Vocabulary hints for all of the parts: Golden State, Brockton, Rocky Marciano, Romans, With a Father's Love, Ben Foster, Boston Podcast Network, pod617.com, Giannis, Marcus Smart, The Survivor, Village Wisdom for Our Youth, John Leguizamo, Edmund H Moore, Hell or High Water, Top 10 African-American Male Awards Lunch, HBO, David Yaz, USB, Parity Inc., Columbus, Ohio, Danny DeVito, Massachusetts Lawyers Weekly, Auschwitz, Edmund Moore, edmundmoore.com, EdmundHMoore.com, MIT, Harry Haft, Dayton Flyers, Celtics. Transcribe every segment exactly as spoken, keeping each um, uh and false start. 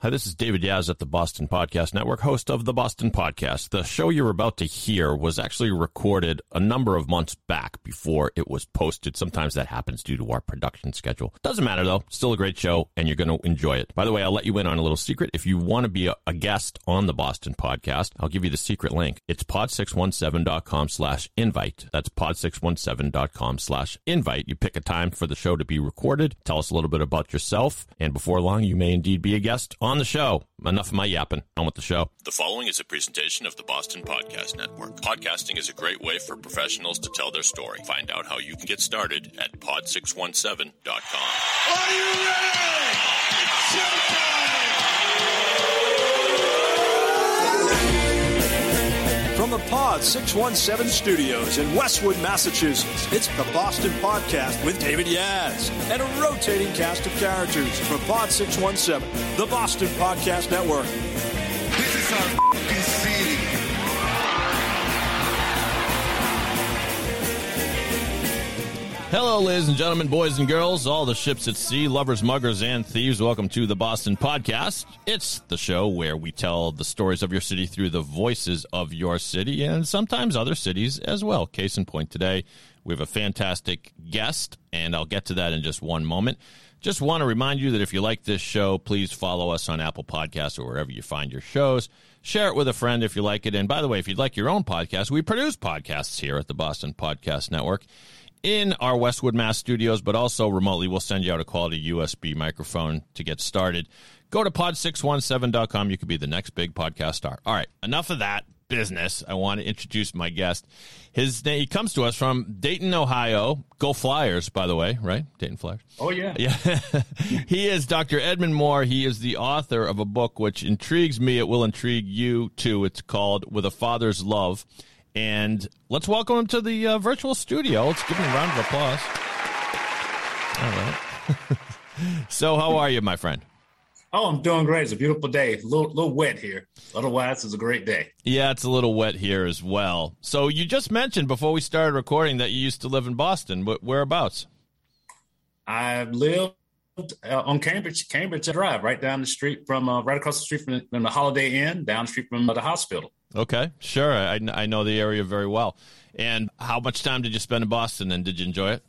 Hi, this is David Yaz at the Boston Podcast Network, host of the Boston Podcast. The show you're about to hear was actually recorded a number of months back before it was posted. Sometimes that happens due to our production schedule. Doesn't matter, though. Still a great show, and you're going to enjoy it. By the way, I'll let you in on a little secret. If you want to be a, a guest on the Boston Podcast, I'll give you the secret link. It's pod six one seven dot com slash invite. That's pod six one seven dot com slash invite. You pick a time for the show to be recorded. Tell us a little bit about yourself, and before long, you may indeed be a guest on On the show. Enough of my yapping. On with the show. The following is a presentation of the Boston Podcast Network. Podcasting is a great way for professionals to tell their story. Find out how you can get started at pod six one seven dot com. Are you ready? It's showtime! From the Pod six one seven studios in Westwood, Massachusetts, it's the Boston Podcast with David Yaz and a rotating cast of characters from Pod six one seven, the Boston Podcast Network. This is our f***ing city. Hello, ladies and gentlemen, boys and girls, all the ships at sea, lovers, muggers, and thieves. Welcome to the Boston Podcast. It's the show where we tell the stories of your city through the voices of your city and sometimes other cities as well. Case in point today, we have a fantastic guest, and I'll get to that in just one moment. Just want to remind you that if you like this show, please follow us on Apple Podcasts or wherever you find your shows. Share it with a friend if you like it. And by the way, if you'd like your own podcast, we produce podcasts here at the Boston Podcast Network in our Westwood, Mass studios, but also remotely. We'll send you out a quality U S B microphone to get started. Go to pod six one seven dot com. You could be the next big podcast star. All right, enough of that business. I want to introduce my guest. His name, he comes to us from Dayton, Ohio. Go Flyers, by the way, right? Dayton Flyers. Oh, yeah. Yeah. He is Doctor Edmund Moore. He is the author of a book which intrigues me. It will intrigue you, too. It's called With a Father's Love. And let's welcome him to the uh, virtual studio. Let's give him a round of applause. All right. So how are you, my friend? Oh, I'm doing great. It's a beautiful day. A little, little wet here. Otherwise, it's a great day. Yeah, it's a little wet here as well. So you just mentioned before we started recording that you used to live in Boston. Whereabouts? I lived uh, on Cambridge, Cambridge Drive, right down the street from, uh, right across the street from the, from the Holiday Inn, down the street from uh, the hospital. Okay, sure. I, I know the area very well. And how much time did you spend in Boston, and did you enjoy it?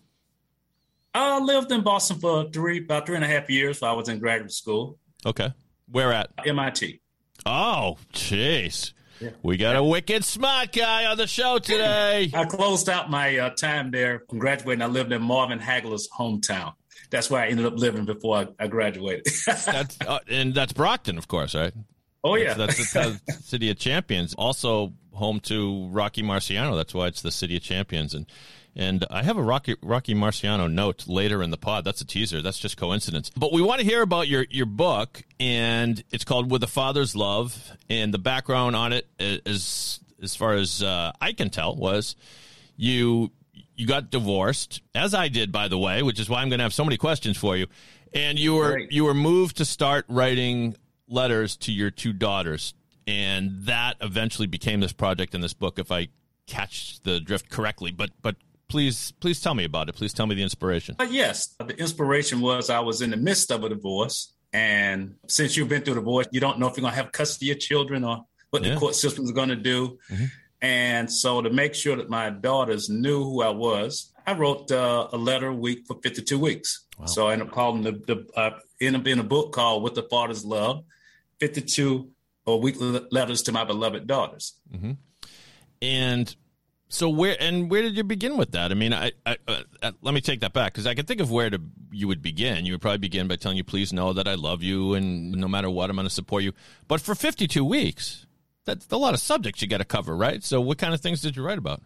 I lived in Boston for three, about three and a half years while I was in graduate school. Okay. Where at? M I T. Oh, jeez. Yeah. We got yeah. a wicked smart guy on the show today. I closed out my uh, time there from graduating. I lived in Marvin Hagler's hometown. That's where I ended up living before I, I graduated. That's, uh, and that's Brockton, of course, right? Oh, yeah. That's, that's, that's the City of Champions, also home to Rocky Marciano. That's why it's the City of Champions. And and I have a Rocky Rocky Marciano note later in the pod. That's a teaser. That's just coincidence. But we want to hear about your, your book, and it's called With a Father's Love. And the background on it, is, as far as uh, I can tell, was you you got divorced, as I did, by the way, which is why I'm going to have so many questions for you. And you were Great. you were moved to start writing letters to your two daughters, and that eventually became this project in this book, if I catch the drift correctly. But but please please tell me about it. Please tell me the inspiration. Uh, yes, the inspiration was I was in the midst of a divorce, and since you've been through a divorce, you don't know if you're going to have custody of children or what yeah. the court system is going to do. Mm-hmm. And so to make sure that my daughters knew who I was, I wrote uh, a letter a week for fifty-two weeks. Wow. So I ended up calling the, the uh, ended up in a book called With a Father's Love, fifty-two or weekly letters to my beloved daughters. Mm-hmm. And so where and where did you begin with that? I mean, I, I, I let me take that back, because I can think of where to you would begin. You would probably begin by telling you, please know that I love you, and no matter what, I'm going to support you. But for fifty-two weeks, that's a lot of subjects you got to cover, right? So what kind of things did you write about?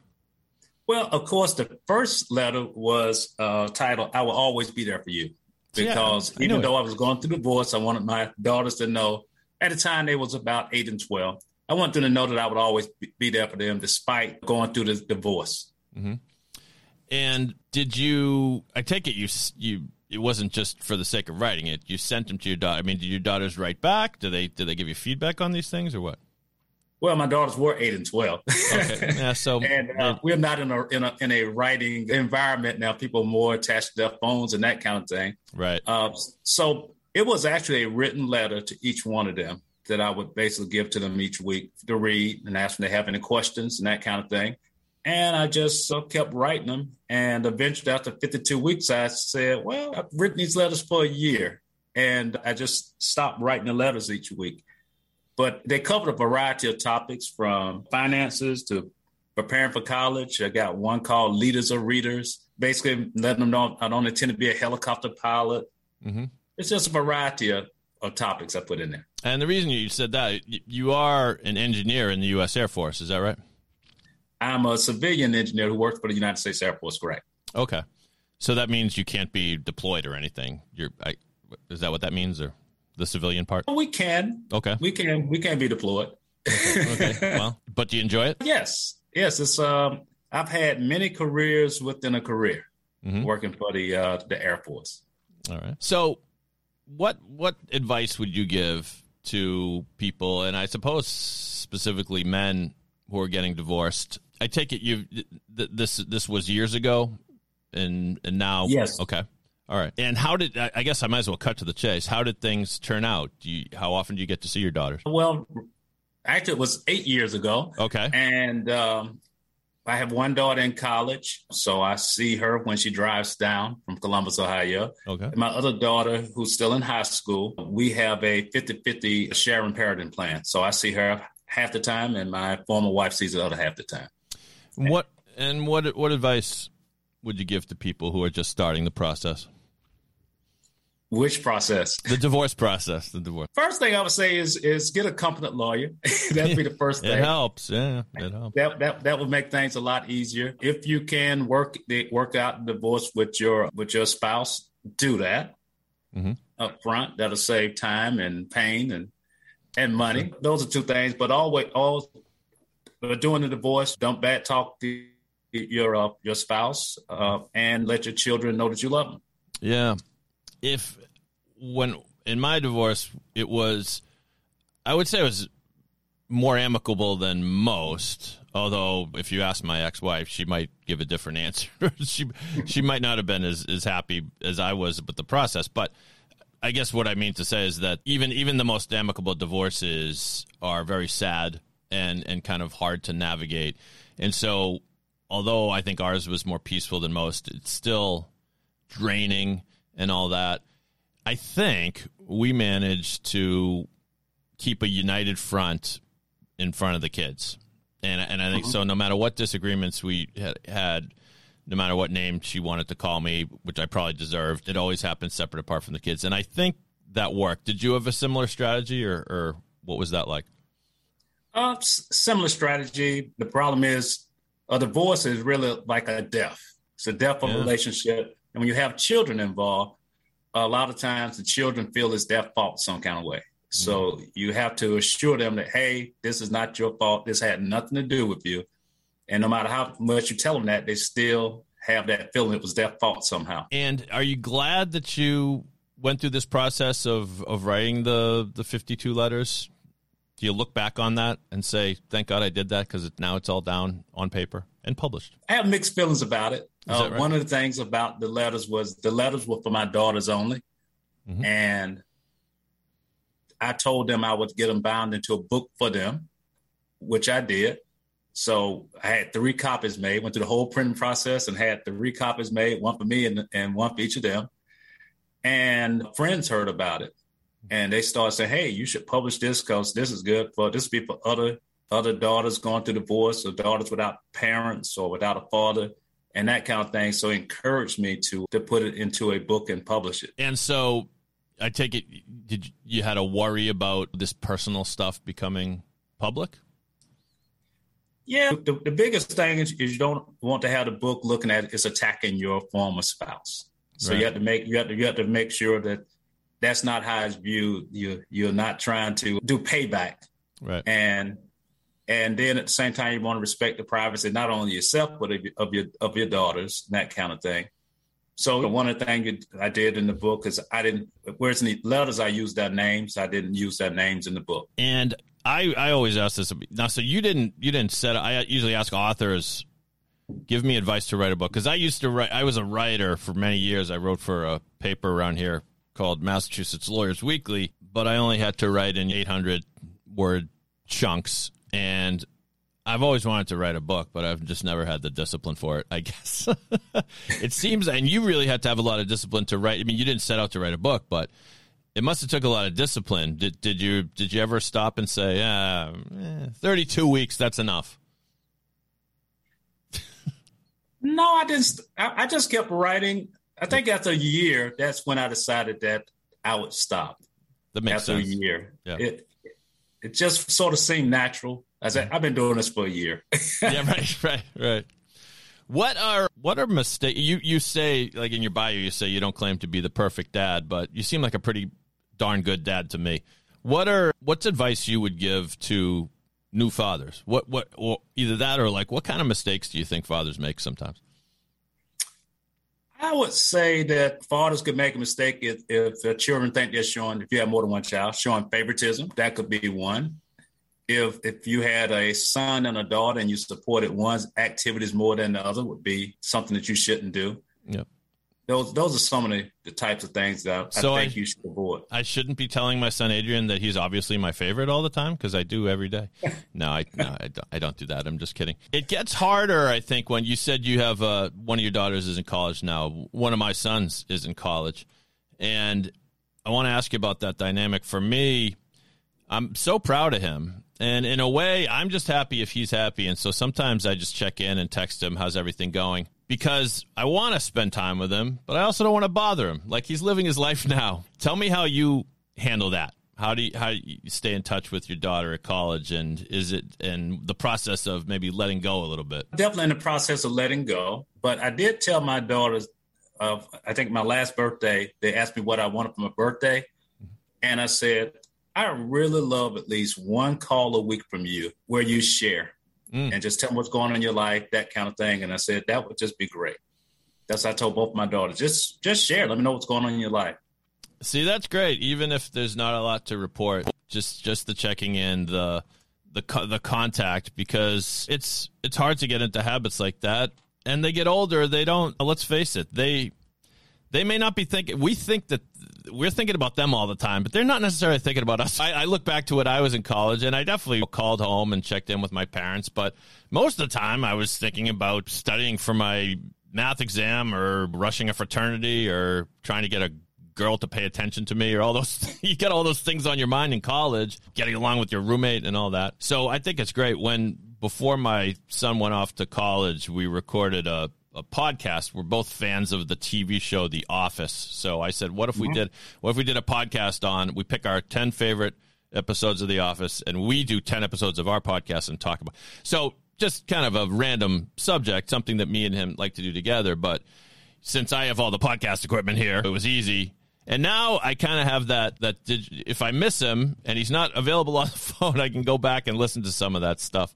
Well, of course, the first letter was uh, titled, I Will Always Be There For You, because yeah, even though I was going through divorce, I wanted my daughters to know. At the time, they was about eight and twelve. I wanted them to know that I would always be there for them despite going through this divorce. Mm-hmm. And did you, I take it you, you, it wasn't just for the sake of writing it. You sent them to your daughter. I mean, did your daughters write back? Do they, do they give you feedback on these things or what? Well, my daughters were eight and twelve. Okay. Yeah, so and uh, yeah. we're not in a, in a in a writing environment now. People are more attached to their phones and that kind of thing. Right. Uh, so It was actually a written letter to each one of them that I would basically give to them each week to read and ask them if they have any questions and that kind of thing. And I just uh, kept writing them. And eventually after fifty-two weeks, I said, well, I've written these letters for a year. And I just stopped writing the letters each week. But they covered a variety of topics from finances to preparing for college. I got one called Leaders or Readers, basically letting them know I don't intend to be a helicopter pilot. Mm-hmm. It's just a variety of, of topics I put in there. And the reason you said that, you are an engineer in the U S Air Force. Is that right? I'm a civilian engineer who works for the United States Air Force, correct? Okay. So that means you can't be deployed or anything. You're, I, is that what that means, or the civilian part? We can. Okay. We can We can be deployed. Okay. Okay. Well, but do you enjoy it? Yes. Yes. It's. Um, I've had many careers within a career, mm-hmm. working for the uh, the Air Force. All right. So what what advice would you give to people, and I suppose specifically men who are getting divorced? I take it you th- this this was years ago, and and now yes, okay, all right. And how did I guess I might as well cut to the chase? How did things turn out? Do you, how often do you get to see your daughters? Well, actually, it was eight years ago. Okay, and um, I have one daughter in college, so I see her when she drives down from Columbus, Ohio. Okay, and my other daughter, who's still in high school, we have a fifty-fifty sharing parenting plan. So I see her half the time, and my former wife sees the other half the time. What and what what advice would you give to people who are just starting the process? Which process? The divorce process. The divorce. First thing I would say is is get a competent lawyer. That'd be the first thing. It helps. Yeah, it helps. That that that would make things a lot easier. If you can work the work out the divorce with your with your spouse, do that mm-hmm. up front. That'll save time and pain and and money. Mm-hmm. Those are two things. But always all. But during the divorce, don't bad talk to your uh, your spouse uh, and let your children know that you love them. Yeah. If when in my divorce, it was, I would say it was more amicable than most. Although if you ask my ex-wife, she might give a different answer. she she might not have been as, as happy as I was with the process. But I guess what I mean to say is that even even the most amicable divorces are very sad and and kind of hard to navigate. And so although I think ours was more peaceful than most, it's still draining and all that. I think we managed to keep a united front in front of the kids. And, and I think uh-huh. so no matter what disagreements we had, no matter what name she wanted to call me, which I probably deserved, it always happened separate apart from the kids. And I think that worked. Did you have a similar strategy, or, or what was that like? Uh, similar strategy. The problem is a divorce is really like a death. It's a death of yeah. a relationship. And when you have children involved, a lot of times the children feel it's their fault some kind of way. Mm-hmm. So you have to assure them that, hey, this is not your fault. This had nothing to do with you. And no matter how much you tell them that, they still have that feeling it was their fault somehow. And are you glad that you went through this process of, of writing the, the fifty-two letters? Do you look back on that and say, thank God I did that, because it, now it's all down on paper and published? I have mixed feelings about it. Uh, right? One of the things about the letters was the letters were for my daughters only. Mm-hmm. And I told them I would get them bound into a book for them, which I did. So I had three copies made, went through the whole printing process and had three copies made, one for me and, and one for each of them. And friends heard about it. And they start saying, hey, you should publish this because this is good for this will be for other other daughters going through divorce or daughters without parents or without a father and that kind of thing. So it encouraged me to to put it into a book and publish it. And so I take it did you had a worry about this personal stuff becoming public? Yeah. The, the biggest thing is, is you don't want to have the book looking at it, it's attacking your former spouse. So right. you have to make you have to you have to make sure that that's not how it's viewed. You, you're not trying to do payback. Right. And and then at the same time, you want to respect the privacy, not only yourself, but of your of your daughters, and that kind of thing. So one of the things I did in the book is I didn't, whereas in the letters I used their names, I didn't use their names in the book. And I, I always ask this. Now, so you didn't, you didn't set, I usually ask authors, give me advice to write a book. Because I used to write, I was a writer for many years. I wrote for a paper around here called Massachusetts Lawyers Weekly, but I only had to write in eight hundred word chunks. And I've always wanted to write a book, but I've just never had the discipline for it, I guess. It seems, and you really had to have a lot of discipline to write. I mean, you didn't set out to write a book, but it must have took a lot of discipline. Did did you did you ever stop and say, uh, eh, thirty-two weeks, that's enough? No, I just I, I just kept writing. I think after a year, that's when I decided that I would stop. That makes after sense. After a year. Yeah. It, it just sort of seemed natural. I said, I've been doing this for a year. Yeah, right, right, right. What are what are mistakes? You, you say, like in your bio, you say you don't claim to be the perfect dad, but you seem like a pretty darn good dad to me. What are what's advice you would give to new fathers? What what or either that or like what kind of mistakes do you think fathers make sometimes? I would say that fathers could make a mistake if, if their children think they're showing, if you have more than one child, showing favoritism. That could be one. If if you had a son and a daughter and you supported one's activities more than the other, would be something that you shouldn't do. Yeah, those those are some of the, the types of things that I, so I think I, you should avoid. I shouldn't be telling my son Adrian that he's obviously my favorite all the time because I do every day. No, I no, I don't, I don't do that. I'm just kidding. It gets harder, I think, when you said you have uh, one of your daughters is in college now. One of my sons is in college, and I want to ask you about that dynamic. For me, I'm so proud of him. And in a way, I'm just happy if he's happy. And so sometimes I just check in and text him, how's everything going? Because I want to spend time with him, but I also don't want to bother him. Like, he's living his life now. Tell me how you handle that. How do you, how do you stay in touch with your daughter at college? And is it in the process of maybe letting go a little bit? Definitely in the process of letting go. But I did tell my daughters, uh, I think my last birthday, they asked me what I wanted for my birthday. And I said, I really love at least one call a week from you where you share mm. and just tell me what's going on in your life, that kind of thing. And I said, that would just be great. That's what I told both my daughters. Just just share. Let me know what's going on in your life. See, that's great. Even if there's not a lot to report, just just the checking in, the the the contact, because it's it's hard to get into habits like that. And they get older. They don't, let's face it, they they may not be thinking, we think that we're thinking about them all the time, but they're not necessarily thinking about us. I, I look back to when I was in college, and I definitely called home and checked in with my parents, but most of the time I was thinking about studying for my math exam or rushing a fraternity or trying to get a girl to pay attention to me or all those – you get all those things on your mind in college, getting along with your roommate and all that. So I think it's great. When before my son went off to college, we recorded a – a podcast. We're both fans of the T V show The Office. So I said, what if we did, what if we did a podcast on, we pick our ten favorite episodes of The Office and we do ten episodes of our podcast and talk about, so just kind of a random subject, something that me and him like to do together. But since I have all the podcast equipment here, it was easy. And now I kind of have that, that dig- if I miss him and he's not available on the phone, I can go back and listen to some of that stuff.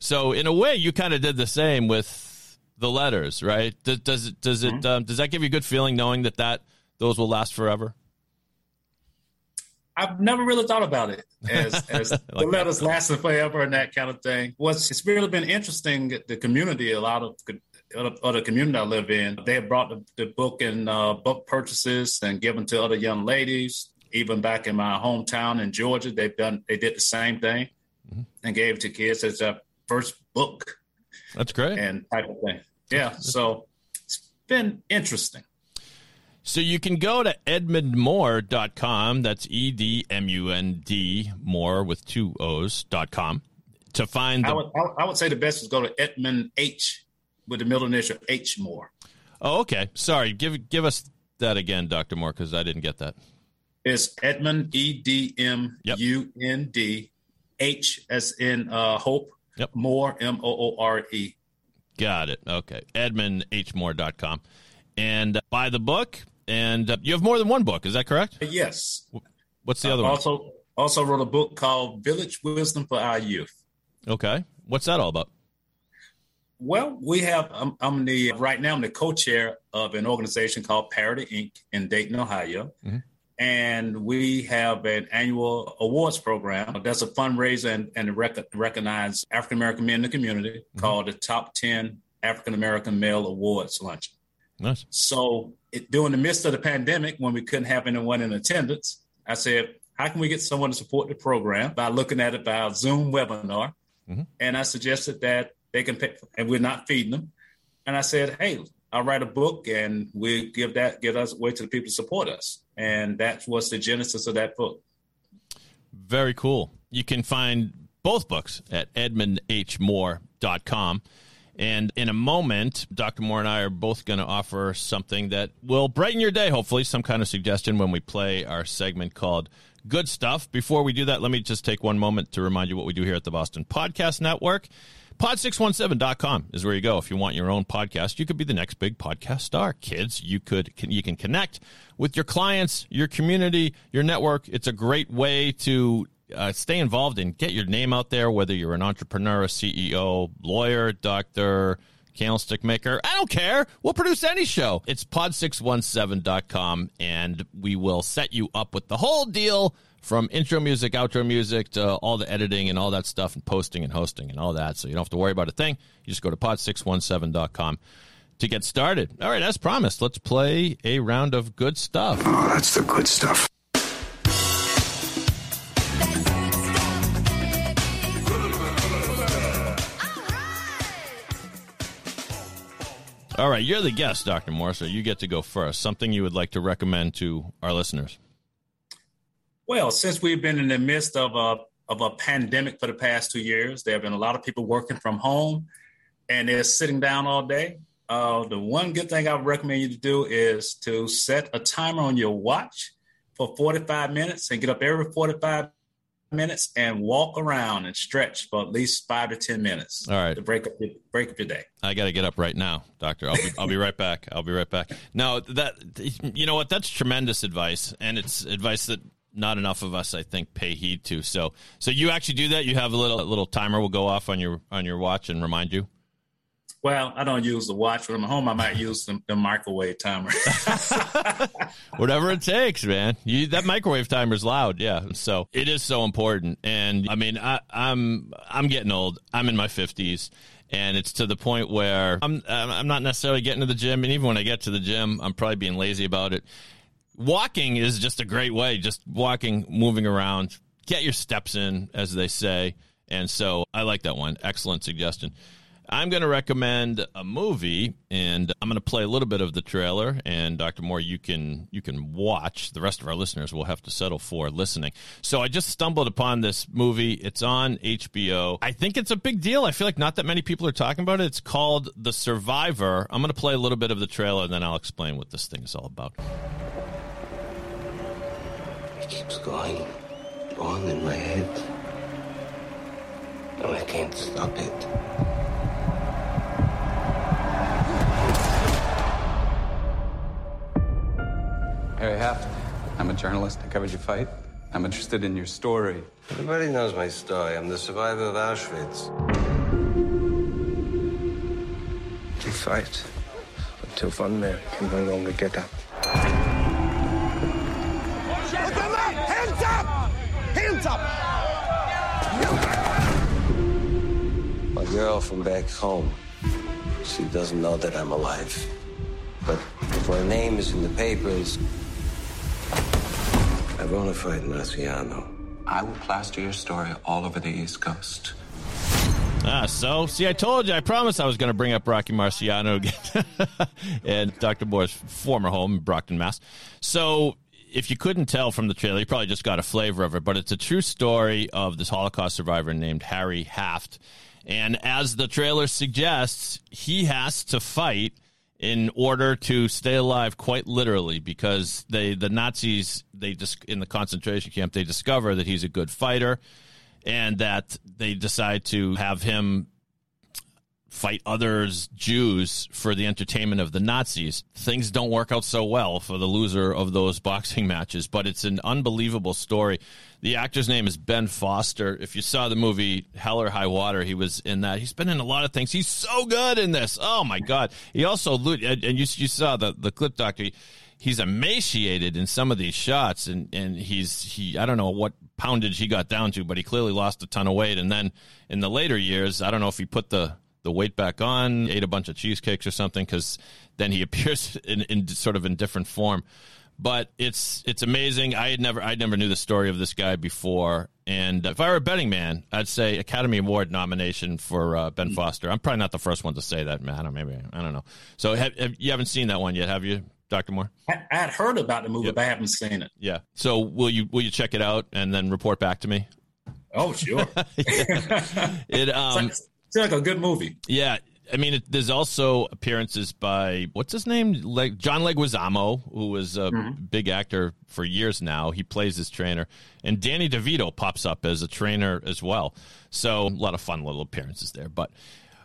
So in a way you kind of did the same with the letters, right? Does, does it, does it, um, does that give you a good feeling knowing that, that those will last forever? I've never really thought about it as, as like the letters that. Lasting forever and that kind of thing. What's, it's really been interesting, the community, a lot of, other community I live in, they have brought the, the book and uh, book purchases and given to other young ladies. Even back in my hometown in Georgia, they've done, they did the same thing mm-hmm. and gave it to kids as their first book. That's great. And type of thing. Yeah. So it's been interesting. So you can go to Edmund Moore dot com. That's E D M U N D, Moore with two O's, dot com, to find the... I would, I would say the best is go to Edmund H with the middle initial H Moore. Oh, okay. Sorry. Give give us that again, Doctor Moore, because I didn't get that. It's Edmund, E D M U N D, H as in uh, hope. Yep. Moore, M O O R E. Got it. Okay. Edmund H Moore dot com. And uh, buy the book. And uh, you have more than one book. Is that correct? Yes. What's the other uh, also, one? Also wrote a book called Village Wisdom for Our Youth. Okay. What's that all about? Well, we have, I'm, I'm the, right now I'm the co-chair of an organization called Parity Incorporated in Dayton, Ohio. Mm-hmm. And we have an annual awards program that's a fundraiser and, and rec- recognize African-American men in the community mm-hmm. called the Top ten African-American Male Awards Lunch. Nice. So it, during the midst of the pandemic, when we couldn't have anyone in attendance, I said, how can we get someone to support the program by looking at it by a Zoom webinar? Mm-hmm. And I suggested that they can pay, and we're not feeding them. And I said, hey, I'll write a book and we give that, give us way to the people to support us. And that was the genesis of that book. Very cool. You can find both books at Edmund H Moore dot com. And in a moment, Doctor Moore and I are both going to offer something that will brighten your day, hopefully, some kind of suggestion when we play our segment called Good Stuff. Before we do that, let me just take one moment to remind you what we do here at the Boston Podcast Network. pod six one seven dot com is where you go if you want your own podcast. You could be the next big podcast star, kids. You could can, you can connect with your clients, your community, your network. It's a great way to uh, stay involved and get your name out there, whether you're an entrepreneur, a C E O, lawyer, doctor, candlestick maker. I don't care. We'll produce any show. It's pod six one seven dot com, and we will set you up with the whole deal, from intro music, outro music, to all the editing and all that stuff, and posting and hosting and all that. So you don't have to worry about a thing. You just go to pod six one seven dot com to get started. All right, as promised, let's play a round of Good Stuff. Oh, that's the good stuff. All right, you're the guest, Doctor Moore, so you get to go first. Something you would like to recommend to our listeners. Well, since we've been in the midst of a of a pandemic for the past two years, there have been a lot of people working from home and they're sitting down all day. Uh, the one good thing I would recommend you to do is to set a timer on your watch for forty-five minutes and get up every forty-five minutes and walk around and stretch for at least five to ten minutes. All right. To break up your, break up your day. I got to get up right now, doctor. I'll be, I'll be right back. I'll be right back. Now, that, you know what? That's tremendous advice. And it's advice that not enough of us, I think, pay heed to. So, so you actually do that? You have a little a little timer will go off on your on your watch and remind you? Well, I don't use the watch when I'm home. I might use the, the microwave timer. Whatever it takes, man. You, that microwave timer's loud, yeah. So it is so important. And I mean, I, I'm I'm getting old. I'm in my fifties. And it's to the point where I'm I'm not necessarily getting to the gym. And even when I get to the gym, I'm probably being lazy about it. Walking is just a great way, just walking, moving around, get your steps in, as they say. And so I like that one. Excellent suggestion. I'm going to recommend a movie, and I'm going to play a little bit of the trailer. And, Doctor Moore, you can you can watch. The rest of our listeners will have to settle for listening. So I just stumbled upon this movie. It's on H B O. I think it's a big deal. I feel like not that many people are talking about it. It's called The Survivor. I'm going to play a little bit of the trailer, and then I'll explain what this thing is all about. It keeps going on in my head, and I can't stop it. Harry Haft, I'm a journalist. I covered your fight. I'm interested in your story. Everybody knows my story. I'm the survivor of Auschwitz. We fight until one man can no longer get up. Hands up! Hands up! My girl from back home, she doesn't know that I'm alive. But if my name is in the papers, I want to fight Marciano. I will plaster your story all over the East Coast. Ah, so, see, I told you, I promised I was going to bring up Rocky Marciano again. And Doctor Moore's former home, Brockton, Mass. So, if you couldn't tell from the trailer, you probably just got a flavor of it, but it's a true story of this Holocaust survivor named Harry Haft. And as the trailer suggests, he has to fight in order to stay alive, quite literally, because they, the Nazis, they just, in the concentration camp, they discover that he's a good fighter and that they decide to have him fight others, Jews, for the entertainment of the Nazis. Things don't work out so well for the loser of those boxing matches, but it's an unbelievable story. The actor's name is Ben Foster. If you saw the movie Hell or High Water, he was in that. He's been in a lot of things. He's so good in this. Oh, my God. He also, and you, you saw the, the clip, Doctor, he, he's emaciated in some of these shots, and, and he's, he, I don't know what poundage he got down to, but he clearly lost a ton of weight. And then in the later years, I don't know if he put the the weight back on, ate a bunch of cheesecakes or something, because then he appears in, in sort of in different form. But it's it's amazing. I had never I never knew the story of this guy before. And if I were a betting man, I'd say Academy Award nomination for uh, Ben Foster. I'm probably not the first one to say that, man. Maybe I don't know. So have, have, you haven't seen that one yet, have you, Doctor Moore? I, I'd heard about the movie, yep. but I haven't seen it. Yeah. So will you will you check it out and then report back to me? Oh, sure. it um, it's, like, it's like a good movie. Yeah. I mean, it, there's also appearances by, what's his name? Le- John Leguizamo, who was a mm-hmm. big actor for years now. He plays his trainer. And Danny DeVito pops up as a trainer as well. So a lot of fun little appearances there. But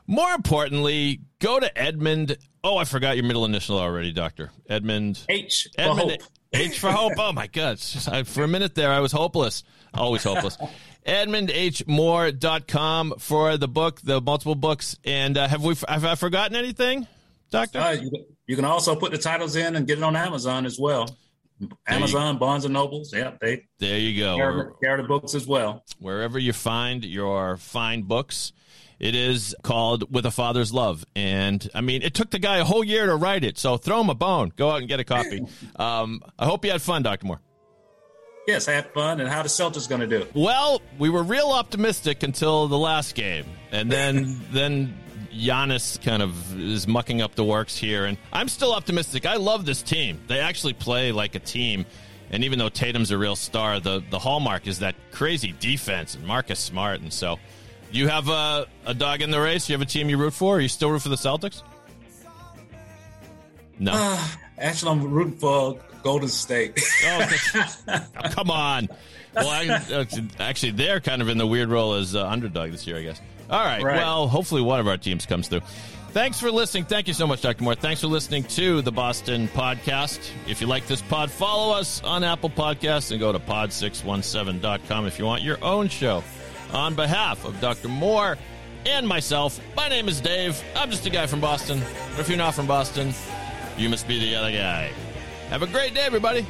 more importantly, go to Edmund. Oh, I forgot your middle initial already, Doctor. Edmund. H Edmund, for hope. H for hope. Oh, my God. I, for a minute there, I was hopeless. Always hopeless. Edmund H Moore dot com for the book, the multiple books. And uh, have we? Have I forgotten anything, Doctor? Uh, you, you can also put the titles in and get it on Amazon as well. Amazon, Barnes and Nobles. Yep, they. There you go. Carry, carry the books as well. Wherever you find your fine books. It is called With a Father's Love. And, I mean, it took the guy a whole year to write it, so throw him a bone. Go out and get a copy. Um, I hope you had fun, Doctor Moore. Yes, I had fun. And how the Celtics going to do? Well, we were real optimistic until the last game. And then then Giannis kind of is mucking up the works here. And I'm still optimistic. I love this team. They actually play like a team. And even though Tatum's a real star, the, the hallmark is that crazy defense and Marcus Smart. And so... You have a, a dog in the race? You have a team you root for? Are you still root for the Celtics? No. Uh, actually, I'm rooting for Golden State. oh, oh, come on. Well, I, actually, they're kind of in the weird role as uh, underdog this year, I guess. All right. right. Well, hopefully one of our teams comes through. Thanks for listening. Thank you so much, Doctor Moore. Thanks for listening to the Boston Podcast. If you like this pod, follow us on Apple Podcasts and go to pod six one seven dot com if you want your own show. On behalf of Doctor Moore and myself, my name is Dave. I'm just a guy from Boston. But if you're not from Boston, you must be the other guy. Have a great day, everybody.